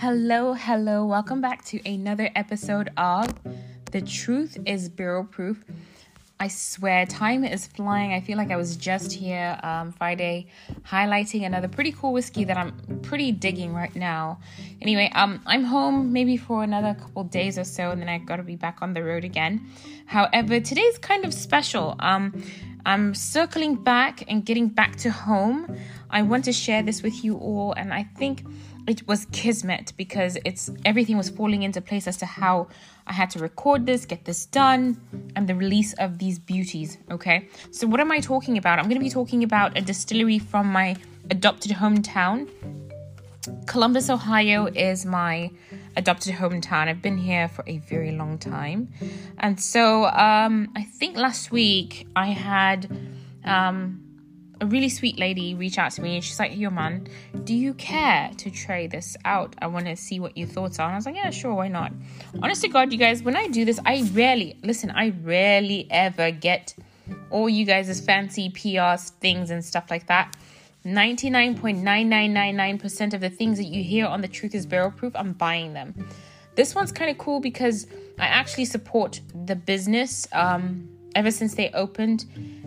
Hello, welcome back to another episode of The Truth is Barrel Proof. I swear time is flying. I feel like I was just here Friday highlighting another pretty cool whiskey that I'm pretty digging right now. Anyway, I'm home maybe for another couple days or so, and then I gotta be back on the road again. However, today's kind of special. I'm circling back and getting back to home. I want to share this with you all, and I think it was kismet because everything was falling into place as to how I had to record this, get this done, and the release of these beauties, okay? So what am I talking about? I'm going to be talking about a distillery from my adopted hometown. Columbus, Ohio is my adopted hometown. I've been here for a very long time. And so I think last week I had a really sweet lady reached out to me and she's like, "Yo man, do you care to try this out? I want to see what your thoughts are." And I was like, "Yeah, sure, why not?" Honest to God, you guys, when I do this, I rarely ever get all you guys' fancy PRs, things and stuff like that. 99.9999% of the things that you hear on The Truth is Barrel Proof, I'm buying them. This one's kind of cool because I actually support the business ever since they opened,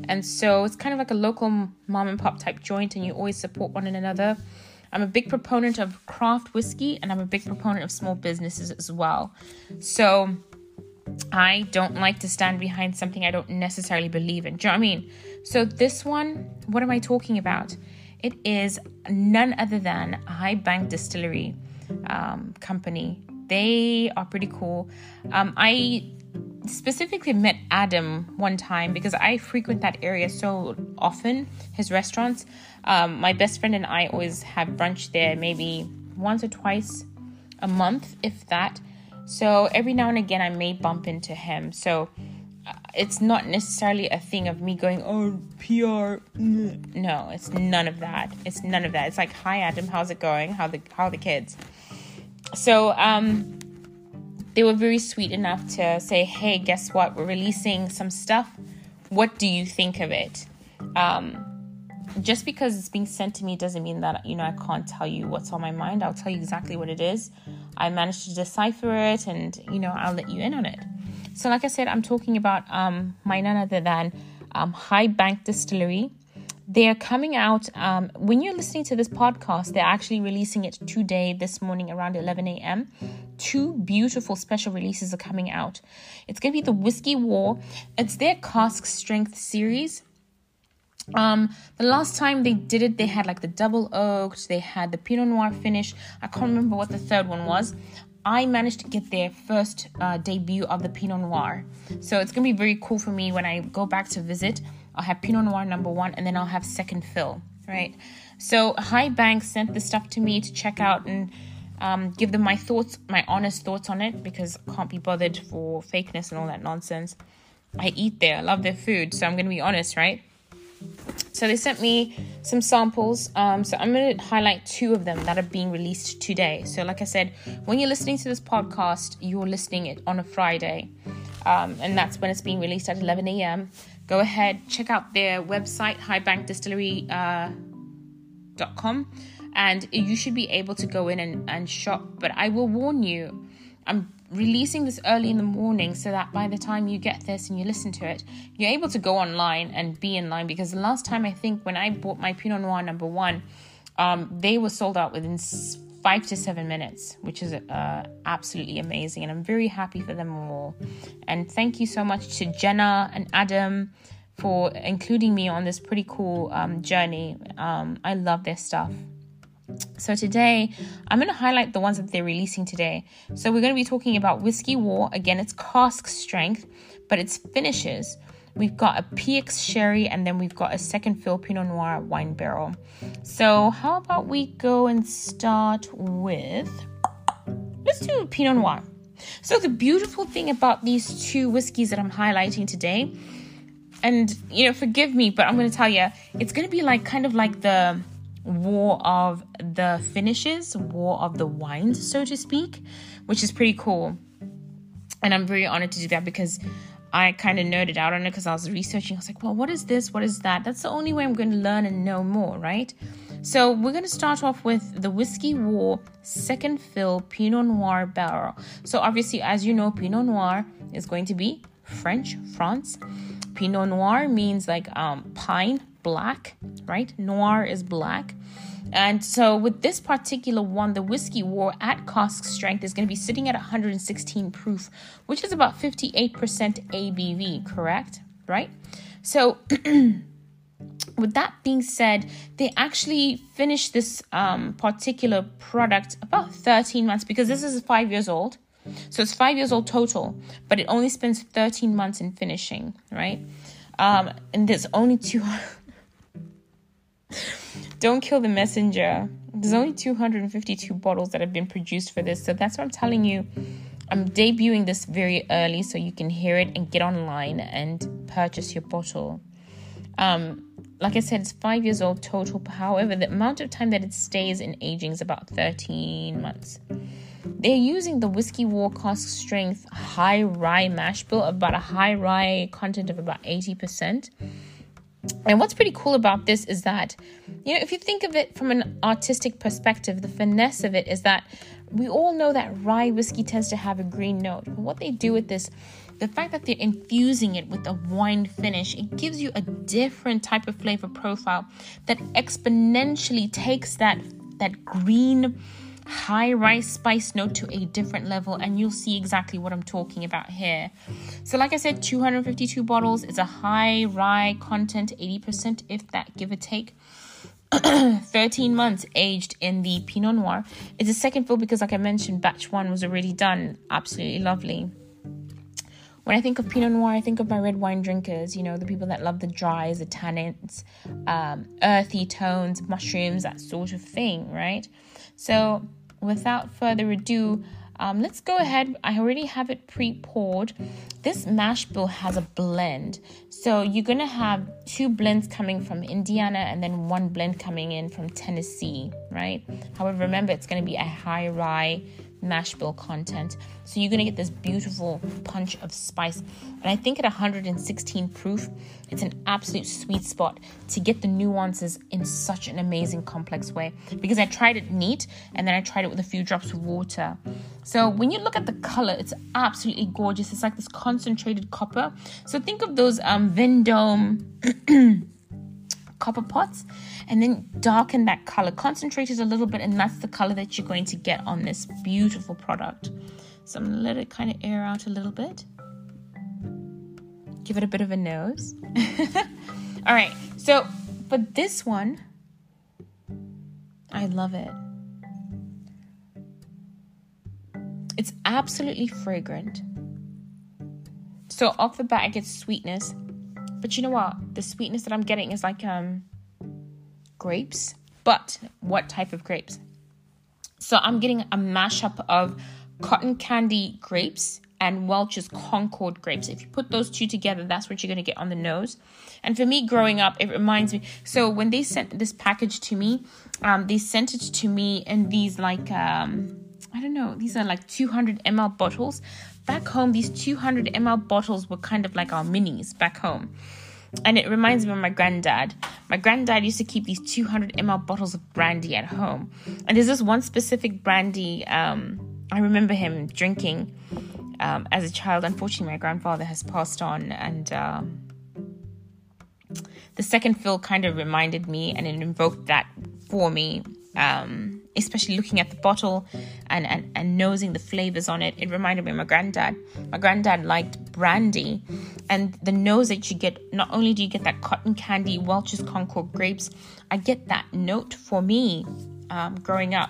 and so it's kind of like a local mom and pop type joint, and you always support one another. I'm a big proponent of craft whiskey, and I'm a big proponent of small businesses as well. So I don't like to stand behind something I don't necessarily believe in. Do you know what I mean? So this one, what am I talking about? It is none other than High Bank Distillery company. They are pretty cool. I specifically met Adam one time because I frequent that area so often, his restaurants. My best friend and I always have brunch there maybe once or twice a month, if that. So every now and again I may bump into him. So it's not necessarily a thing of me going, "Oh, PR." No, it's none of that. It's like, "Hi Adam, how's it going? How are the kids?" So they were very sweet enough to say, "Hey, guess what? We're releasing some stuff. What do you think of it?" Just because it's being sent to me doesn't mean that, you know, I can't tell you what's on my mind. I'll tell you exactly what it is. I managed to decipher it, and, you know, I'll let you in on it. So like I said, I'm talking about my none other than High Bank Distillery. They're coming out, when you're listening to this podcast, they're actually releasing it today, this morning, around 11 a.m. Two beautiful special releases are coming out. It's going to be the Whiskey War. It's their cask strength series. The last time they did it, they had like the double oaked, they had the Pinot Noir finish. I can't remember what the third one was. I managed to get their first debut of the Pinot Noir. So it's going to be very cool for me when I go back to visit. I'll have Pinot Noir number one, and then I'll have second fill, right? So High Bank sent this stuff to me to check out and give them my thoughts, my honest thoughts on it, because I can't be bothered for fakeness and all that nonsense. I eat there. I love their food. So I'm going to be honest, right? So they sent me some samples. So I'm going to highlight two of them that are being released today. So like I said, when you're listening to this podcast, you're listening it on a Friday. And that's when it's being released at 11 a.m. Go ahead, check out their website, highbankdistillery.com, and you should be able to go in and shop. But I will warn you, I'm releasing this early in the morning so that by the time you get this and you listen to it, you're able to go online and be in line, because the last time I think when I bought my Pinot Noir number one, they were sold out within 5 to 7 minutes, which is absolutely amazing, and I'm very happy for them all. And thank you so much to Jenna and Adam for including me on this pretty cool journey. I love their stuff. So today I'm going to highlight the ones that they're releasing today. So we're going to be talking about Whiskey War. Again, it's cask strength, but it's finishes. We've got a PX Sherry, and then we've got a second fill Pinot Noir wine barrel. So how about we go and start with, let's do Pinot Noir. So the beautiful thing about these two whiskeys that I'm highlighting today, and, you know, forgive me, but I'm going to tell you, it's going to be like kind of like the war of the finishes, war of the wines, so to speak, which is pretty cool. And I'm very honored to do that because I kind of nerded out on it because I was researching. I was like, well, what is this? What is that? That's the only way I'm going to learn and know more, right? So we're going to start off with the Whiskey War Second Fill Pinot Noir Barrel. So obviously, as you know, Pinot Noir is going to be French, France. Pinot Noir means like pine, black, right? Noir is black. And so with this particular one, the Whiskey War at cask strength is going to be sitting at 116 proof, which is about 58% ABV, correct? Right? So with that being said, they actually finished this particular product about 13 months because this is 5 years old. So it's 5 years old total, but it only spends 13 months in finishing, right? And there's only two... Don't kill the messenger. There's only 252 bottles that have been produced for this. So that's what I'm telling you. I'm debuting this very early so you can hear it and get online and purchase your bottle. Like I said, it's 5 years old total. However, the amount of time that it stays in aging is about 13 months. They're using the Whiskey War cask strength high rye mash bill, about a high rye content of about 80%. And what's pretty cool about this is that, you know, if you think of it from an artistic perspective, the finesse of it is that we all know that rye whiskey tends to have a green note. But what they do with this, the fact that they're infusing it with a wine finish, it gives you a different type of flavor profile that exponentially takes that green high rye spice note to a different level, and you'll see exactly what I'm talking about here. So like I said, 252 bottles is a high rye content, 80% if that, give or take. 13 months aged in the Pinot Noir. It's a second fill because, like I mentioned, batch one was already done. Absolutely lovely. When I think of Pinot Noir, I think of my red wine drinkers, you know, the people that love the dries, the tannins, earthy tones, mushrooms, that sort of thing, right? So without further ado, let's go ahead. I already have it pre-poured. This mash bill has a blend. So you're going to have two blends coming from Indiana and then one blend coming in from Tennessee, right? However, remember, it's going to be a high rye mash bill content. So you're going to get this beautiful punch of spice. And I think at 116 proof, it's an absolute sweet spot to get the nuances in such an amazing complex way. Because I tried it neat and then I tried it with a few drops of water. So when you look at the color, it's absolutely gorgeous. It's like this concentrated copper. So think of those Vendome copper pots, and then darken that color, concentrate it a little bit, and that's the color that you're going to get on this beautiful product. So I'm gonna let it kind of air out a little bit, give it a bit of a nose. All right, so for this one, I love it. It's absolutely fragrant. So off the bat, I get sweetness. But you know what? The sweetness that I'm getting is like grapes. But what type of grapes? So I'm getting a mashup of cotton candy grapes and Welch's Concord grapes. If you put those two together, that's what you're going to get on the nose. And for me, growing up, it reminds me. So when they sent this package to me, they sent it to me in these like, I don't know, these are like 200 ml bottles. Back home, these 200 ml bottles were kind of like our minis back home. And it reminds me of my granddad. My granddad used to keep these 200 ml bottles of brandy at home. And there's this one specific brandy I remember him drinking as a child. Unfortunately, my grandfather has passed on, and the second fill kind of reminded me, and it invoked that for me. Especially looking at the bottle and nosing the flavors on it. It reminded me of my granddad. My granddad liked brandy. And the nose that you get, not only do you get that cotton candy, Welch's Concord grapes, I get that note for me growing up.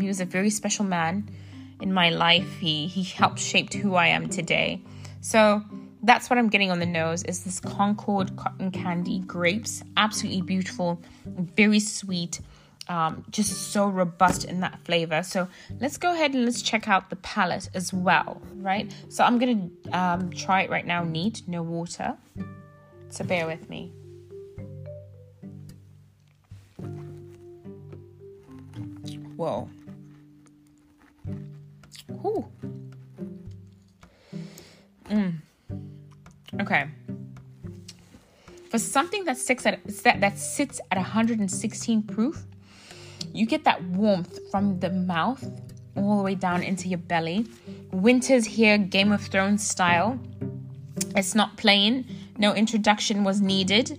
He was a very special man in my life. He helped shape who I am today. So that's what I'm getting on the nose, is this Concord cotton candy grapes. Absolutely beautiful, very sweet. Just so robust in that flavor. So let's go ahead and let's check out the palette as well, right? So I'm gonna try it right now neat, no water, so bear with me. Whoa. Ooh. Okay, for For something that sits at 116 proof, you get that warmth from the mouth all the way down into your belly. Winter's here, Game of Thrones style. It's not plain. No introduction was needed.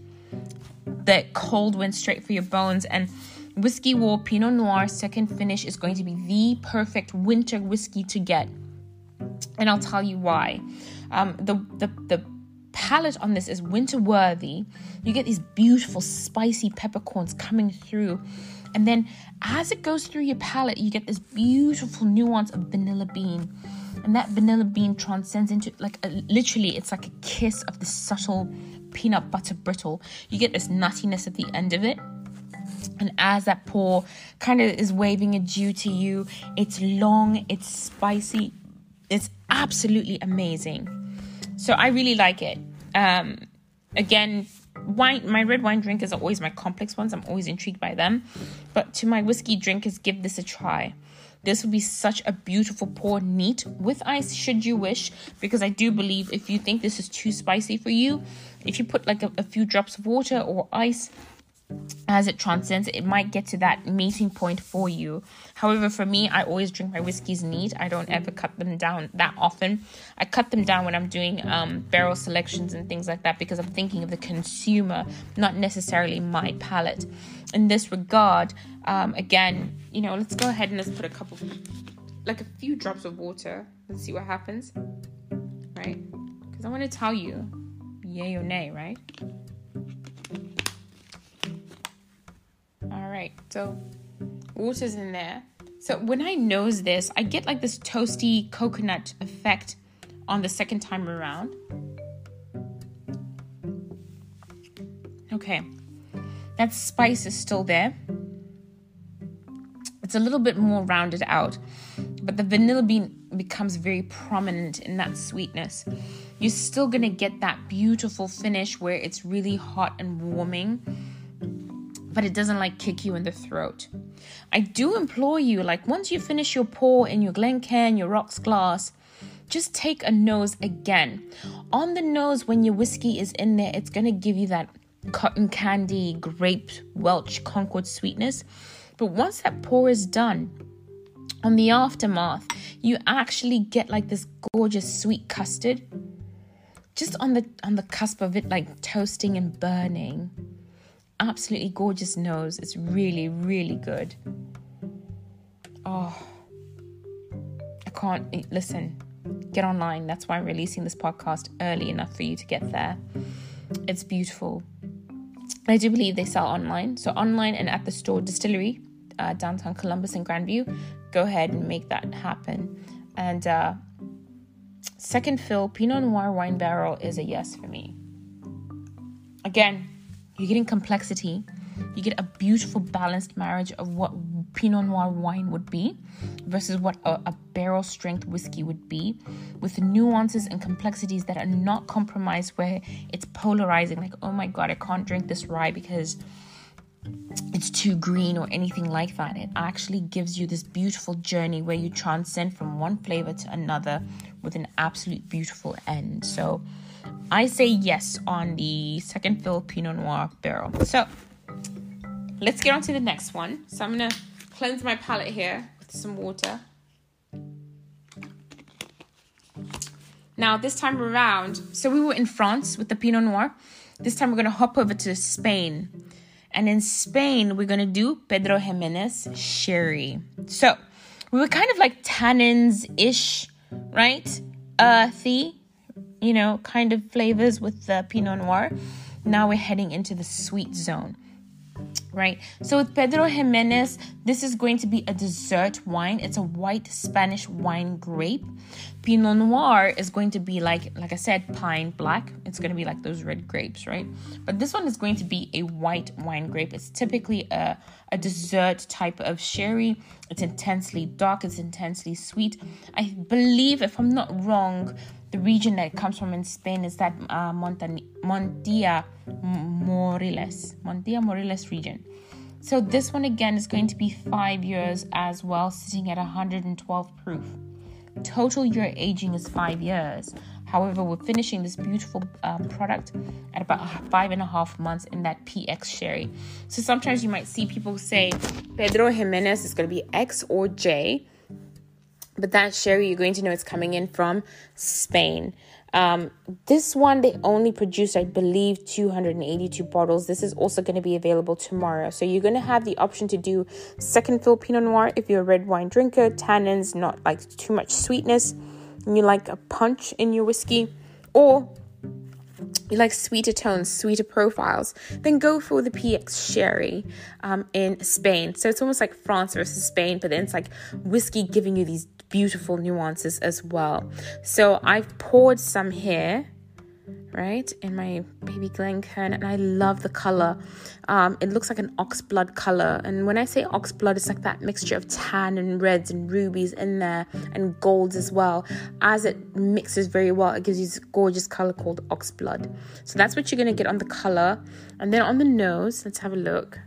The cold went straight for your bones. And Whiskey War Pinot Noir second finish is going to be the perfect winter whiskey to get. And I'll tell you why. The palate on this is winter worthy. You get these beautiful spicy peppercorns coming through. And then as it goes through your palate, you get this beautiful nuance of vanilla bean. And that vanilla bean transcends into, literally, it's like a kiss of the subtle peanut butter brittle. You get this nuttiness at the end of it. And as that pour kind of is waving a dew to you, it's long, it's spicy. It's absolutely amazing. So I really like it. Again, wine, my red wine drinkers are always my complex ones. I'm always intrigued by them. But to my whiskey drinkers, give this a try. This will be such a beautiful pour, neat, with ice should you wish, because I do believe if you think this is too spicy for you, if you put a few drops of water or ice as it transcends, it might get to that meeting point for you. However, for me, I always drink my whiskeys neat. I don't ever cut them down that often. I cut them down when I'm doing barrel selections and things like that, because I'm thinking of the consumer, not necessarily my palate. In this regard, again, let's go ahead and let's put a few drops of water. Let's see what happens, right? Because I want to tell you, yay or nay, right? All right, so water's in there. So when I nose this, I get this toasty coconut effect on the second time around. Okay, that spice is still there. It's a little bit more rounded out, but the vanilla bean becomes very prominent in that sweetness. You're still going to get that beautiful finish where it's really hot and warming, but it doesn't kick you in the throat. I do implore you, once you finish your pour in your Glencairn, your rocks glass, just take a nose again. On the nose, when your whiskey is in there, it's going to give you that cotton candy, grape, Welch, Concord sweetness. But once that pour is done, on the aftermath, you actually get this gorgeous sweet custard, just on the cusp of it, toasting and burning. Absolutely gorgeous nose. It's really, really good. Oh, I can't listen. Get online. That's why I'm releasing this podcast early enough for you to get there. It's beautiful. I do believe they sell online. So online and at the store distillery, downtown Columbus and Grandview. Go ahead and make that happen. And second fill Pinot Noir wine barrel is a yes for me. Again, you're getting complexity. You get a beautiful balanced marriage of what Pinot Noir wine would be versus what a barrel strength whiskey would be, with nuances and complexities that are not compromised, where it's polarizing. Oh my God, I can't drink this rye because it's too green or anything like that. It actually gives you this beautiful journey where you transcend from one flavor to another with an absolute beautiful end. So I say yes on the second fill Pinot Noir barrel. So let's get on to the next one. So I'm going to cleanse my palate here with some water. Now this time around, so we were in France with the Pinot Noir. This time we're going to hop over to Spain. And in Spain, we're going to do Pedro Ximénez Sherry. So we were kind of tannins-ish, right? Earthy. Kind of flavors with the Pinot Noir. Now we're heading into the sweet zone, right? So with Pedro Ximénez, this is going to be a dessert wine. It's a white Spanish wine grape. Pinot Noir is going to be, like I said, pine black. It's going to be like those red grapes, right? But this one is going to be a white wine grape. It's typically a dessert type of sherry. It's intensely dark. It's intensely sweet. I believe, if I'm not wrong, the region that it comes from in Spain is that Montilla-Moriles region. So this one, again, is going to be 5 years as well, sitting at 112 proof. Total year aging is 5 years. However, we're finishing this beautiful product at about 5.5 months in that PX sherry. So sometimes you might see people say Pedro Ximénez is going to be X or J, but that sherry, you're going to know it's coming in from Spain. This one, they only produced, I believe, 282 bottles. This is also going to be available tomorrow. So you're going to have the option to do second fill Pinot Noir if you're a red wine drinker, tannins, not like too much sweetness, and you like a punch in your whiskey, or you like sweeter tones, sweeter profiles, then go for the PX sherry in Spain. So it's almost like France versus Spain, but then it's like whiskey giving you these beautiful nuances as well. So I've poured some here, right, in my baby Glencairn, and I love the color. It looks like an ox blood color, and when I say ox blood, it's like that mixture of tan and reds and rubies in there, and golds as well. As it mixes very well, it gives you this gorgeous color called ox blood. So that's what you're going to get on the color. And then on the nose, let's have a look.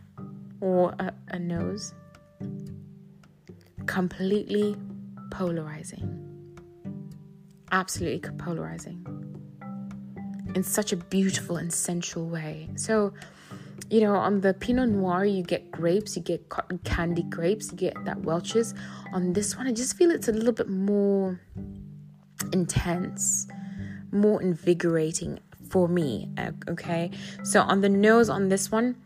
Or a nose, completely polarizing, absolutely polarizing, in such a beautiful and sensual way. So, you know, on the Pinot Noir, you get grapes, you get cotton candy grapes, you get that Welch's. On this one, I just feel it's a little bit more intense, more invigorating for me, okay? So on the nose on this one,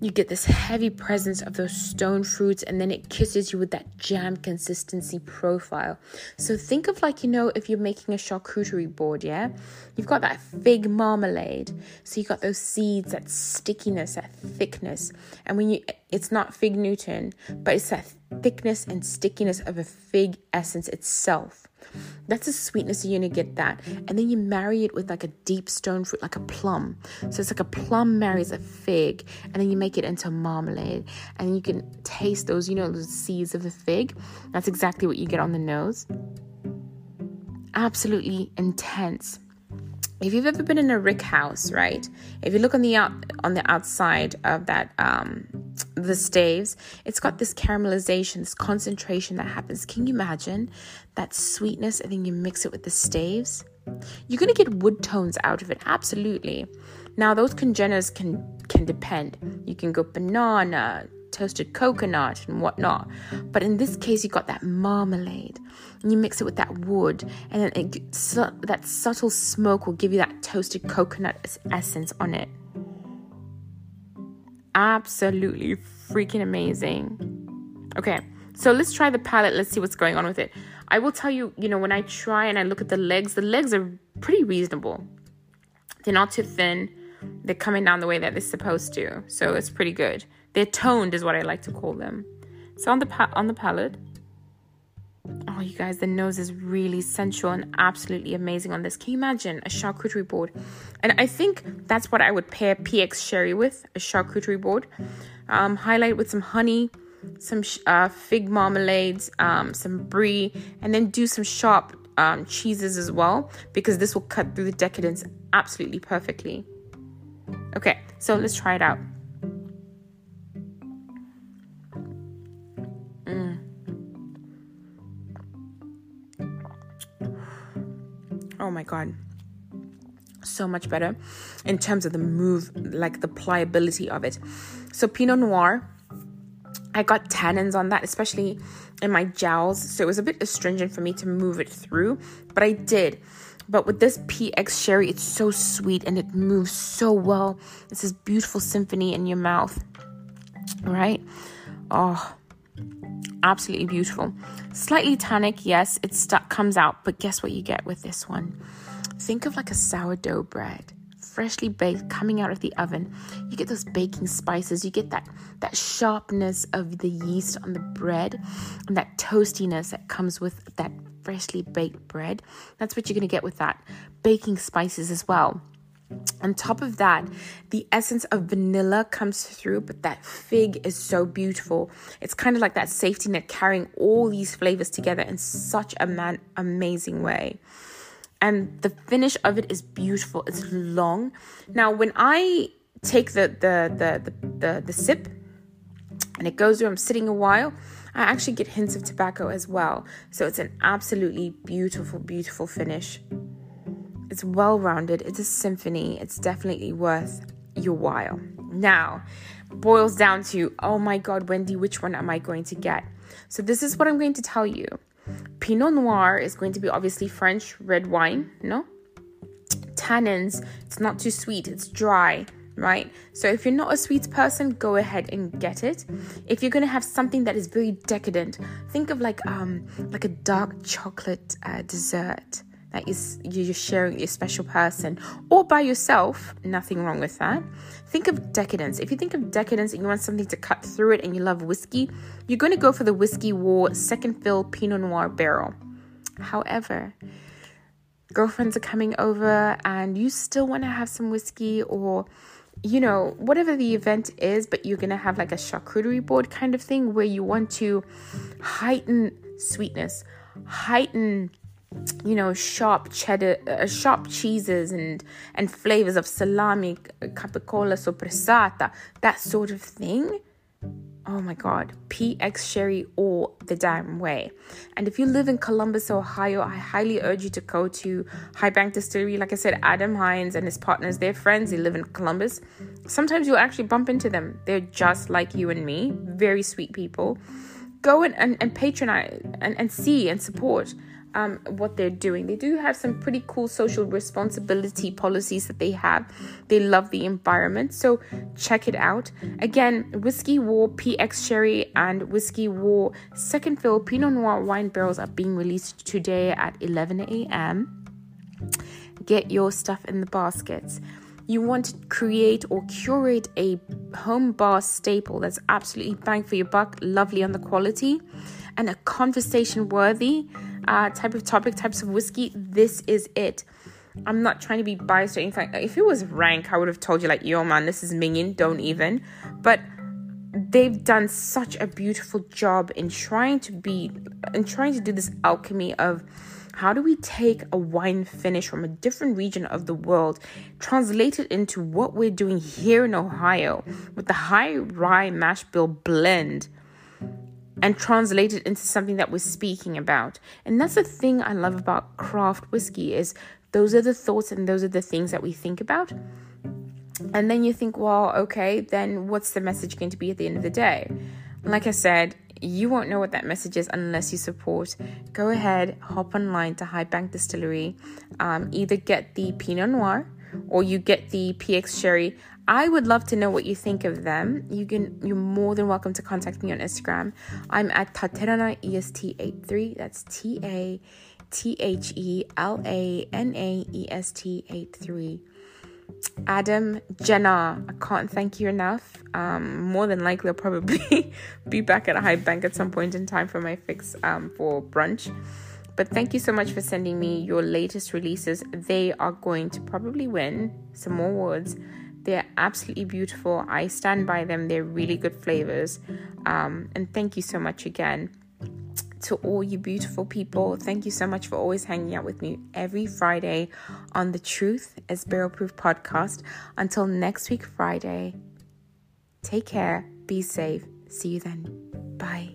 you get this heavy presence of those stone fruits, and then it kisses you with that jam consistency profile. So think of, like, you know, if you're making a charcuterie board, yeah? You've got that fig marmalade. So you've got those seeds, that stickiness, that thickness. And when you, it's not fig Newton, but it's that thickness and stickiness of a fig essence itself. That's the sweetness, you're going to get that. And then you marry it with like a deep stone fruit, like a plum. So it's like a plum marries a fig, and then you make it into marmalade. And you can taste those, you know, those seeds of the fig. That's exactly what you get on the nose. Absolutely intense. If you've ever been in a rick house, right? If you look on the outside of that the staves, it's got this caramelization, this concentration that happens. Can you imagine that sweetness? And then you mix it with the staves. You're going to get wood tones out of it, absolutely. Now, those congeners can depend. You can go banana, toasted coconut, and whatnot. But in this case, you got that marmalade, and you mix it with that wood, and then that subtle smoke will give you that toasted coconut essence on it. Absolutely freaking amazing. Okay, so let's try the palette. Let's see what's going on with it. I will tell you, you know, when I try and I look at the legs are pretty reasonable. They're not too thin. They're coming down the way that they're supposed to. So it's pretty good. They're toned is what I like to call them. So on the palette, oh, you guys, the nose is really sensual and absolutely amazing on this. Can you imagine a charcuterie board? And I think that's what I would pair PX sherry with, a charcuterie board. Highlight with some honey, some fig marmalades, some brie, and then do some sharp cheeses as well, because this will cut through the decadence absolutely perfectly. Okay, so let's try it out. Oh my God, so much better in terms of the move, like the pliability of it. So Pinot Noir, I got tannins on that, especially in my jowls. So it was a bit astringent for me to move it through, but I did. But with this PX sherry, it's so sweet and it moves so well. It's this beautiful symphony in your mouth, right? Oh, absolutely beautiful. Slightly tannic, yes, it comes out, but guess what you get with this one? Think of like a sourdough bread, freshly baked, coming out of the oven. You get those baking spices, you get that sharpness of the yeast on the bread, and that toastiness that comes with that freshly baked bread. That's what you're going to get with that. Baking spices as well. On top of that, the essence of vanilla comes through, but that fig is so beautiful. It's kind of like that safety net carrying all these flavors together in such an amazing way. And the finish of it is beautiful. It's long. Now, when I take the sip and it goes through, I'm sitting a while, I actually get hints of tobacco as well. So it's an absolutely beautiful, beautiful finish. It's well-rounded. It's a symphony. It's definitely worth your while. Now, boils down to, oh my God, Wendy, which one am I going to get? So this is what I'm going to tell you. Pinot Noir is going to be obviously French red wine, no? Tannins, it's not too sweet, it's dry, right? So if you're not a sweet person, go ahead and get it. If you're going to have something that is very decadent, think of like a dark chocolate dessert that is you're sharing with your special person or by yourself, nothing wrong with that. Think of decadence. If you think of decadence and you want something to cut through it and you love whiskey, you're going to go for the Whiskey War second fill Pinot Noir barrel. However, girlfriends are coming over and you still want to have some whiskey or, you know, whatever the event is, but you're going to have like a charcuterie board kind of thing where you want to heighten sweetness, heighten, you know, sharp cheddar, sharp cheeses and flavors of salami, capicola, soppressata, that sort of thing. Oh my God, PX Sherry all the damn way. And if you live in Columbus, Ohio, I highly urge you to go to High Bank Distillery. Like I said, Adam Hines and his partners, they're friends. They live in Columbus. Sometimes you'll actually bump into them. They're just like you and me. Very sweet people. Go and patronize and see and support what they're doing. They do have some pretty cool social responsibility policies that they have. They love the environment, so check it out. Again, Whiskey War PX Sherry and Whiskey War second fill Pinot Noir wine barrels are being released today at 11 a.m. Get your stuff in the baskets. You want to create or curate a home bar staple that's absolutely bang for your buck, lovely on the quality, and a conversation worthy type of topic, types of whiskey, this is it. I'm not trying to be biased or anything. If it was rank, I would have told you, like, yo, man, this is minion, don't even. But they've done such a beautiful job in trying to do this alchemy of how do we take a wine finish from a different region of the world, translate it into what we're doing here in Ohio with the high rye mash bill blend, and translate it into something that we're speaking about. And that's the thing I love about craft whiskey, is those are the thoughts and those are the things that we think about. And then you think, well, okay, then what's the message going to be at the end of the day? Like I said, you won't know what that message is unless you support. Go ahead, hop online to High Bank Distillery. Either get the Pinot Noir or you get the PX Sherry. I would love to know what you think of them. You're more than welcome to contact me on Instagram. I'm at tateranaest83. That's TATHELANAEST83. Adam Jenner, I can't thank you enough. More than likely, I'll probably be back at a High Bank at some point in time for my fix for brunch. But thank you so much for sending me your latest releases. They are going to probably win some more awards. They're absolutely beautiful. I stand by them. They're really good flavors. And thank you so much again to all you beautiful people. Thank you so much for always hanging out with me every Friday on the Truth is Barrel Proof podcast. Until next week, Friday, take care, be safe. See you then. Bye.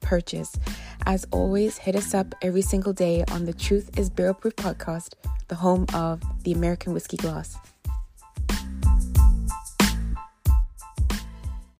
purchase. As always, hit us up every single day on the Truth is Barrel Proof podcast, the home of the American Whiskey Glass.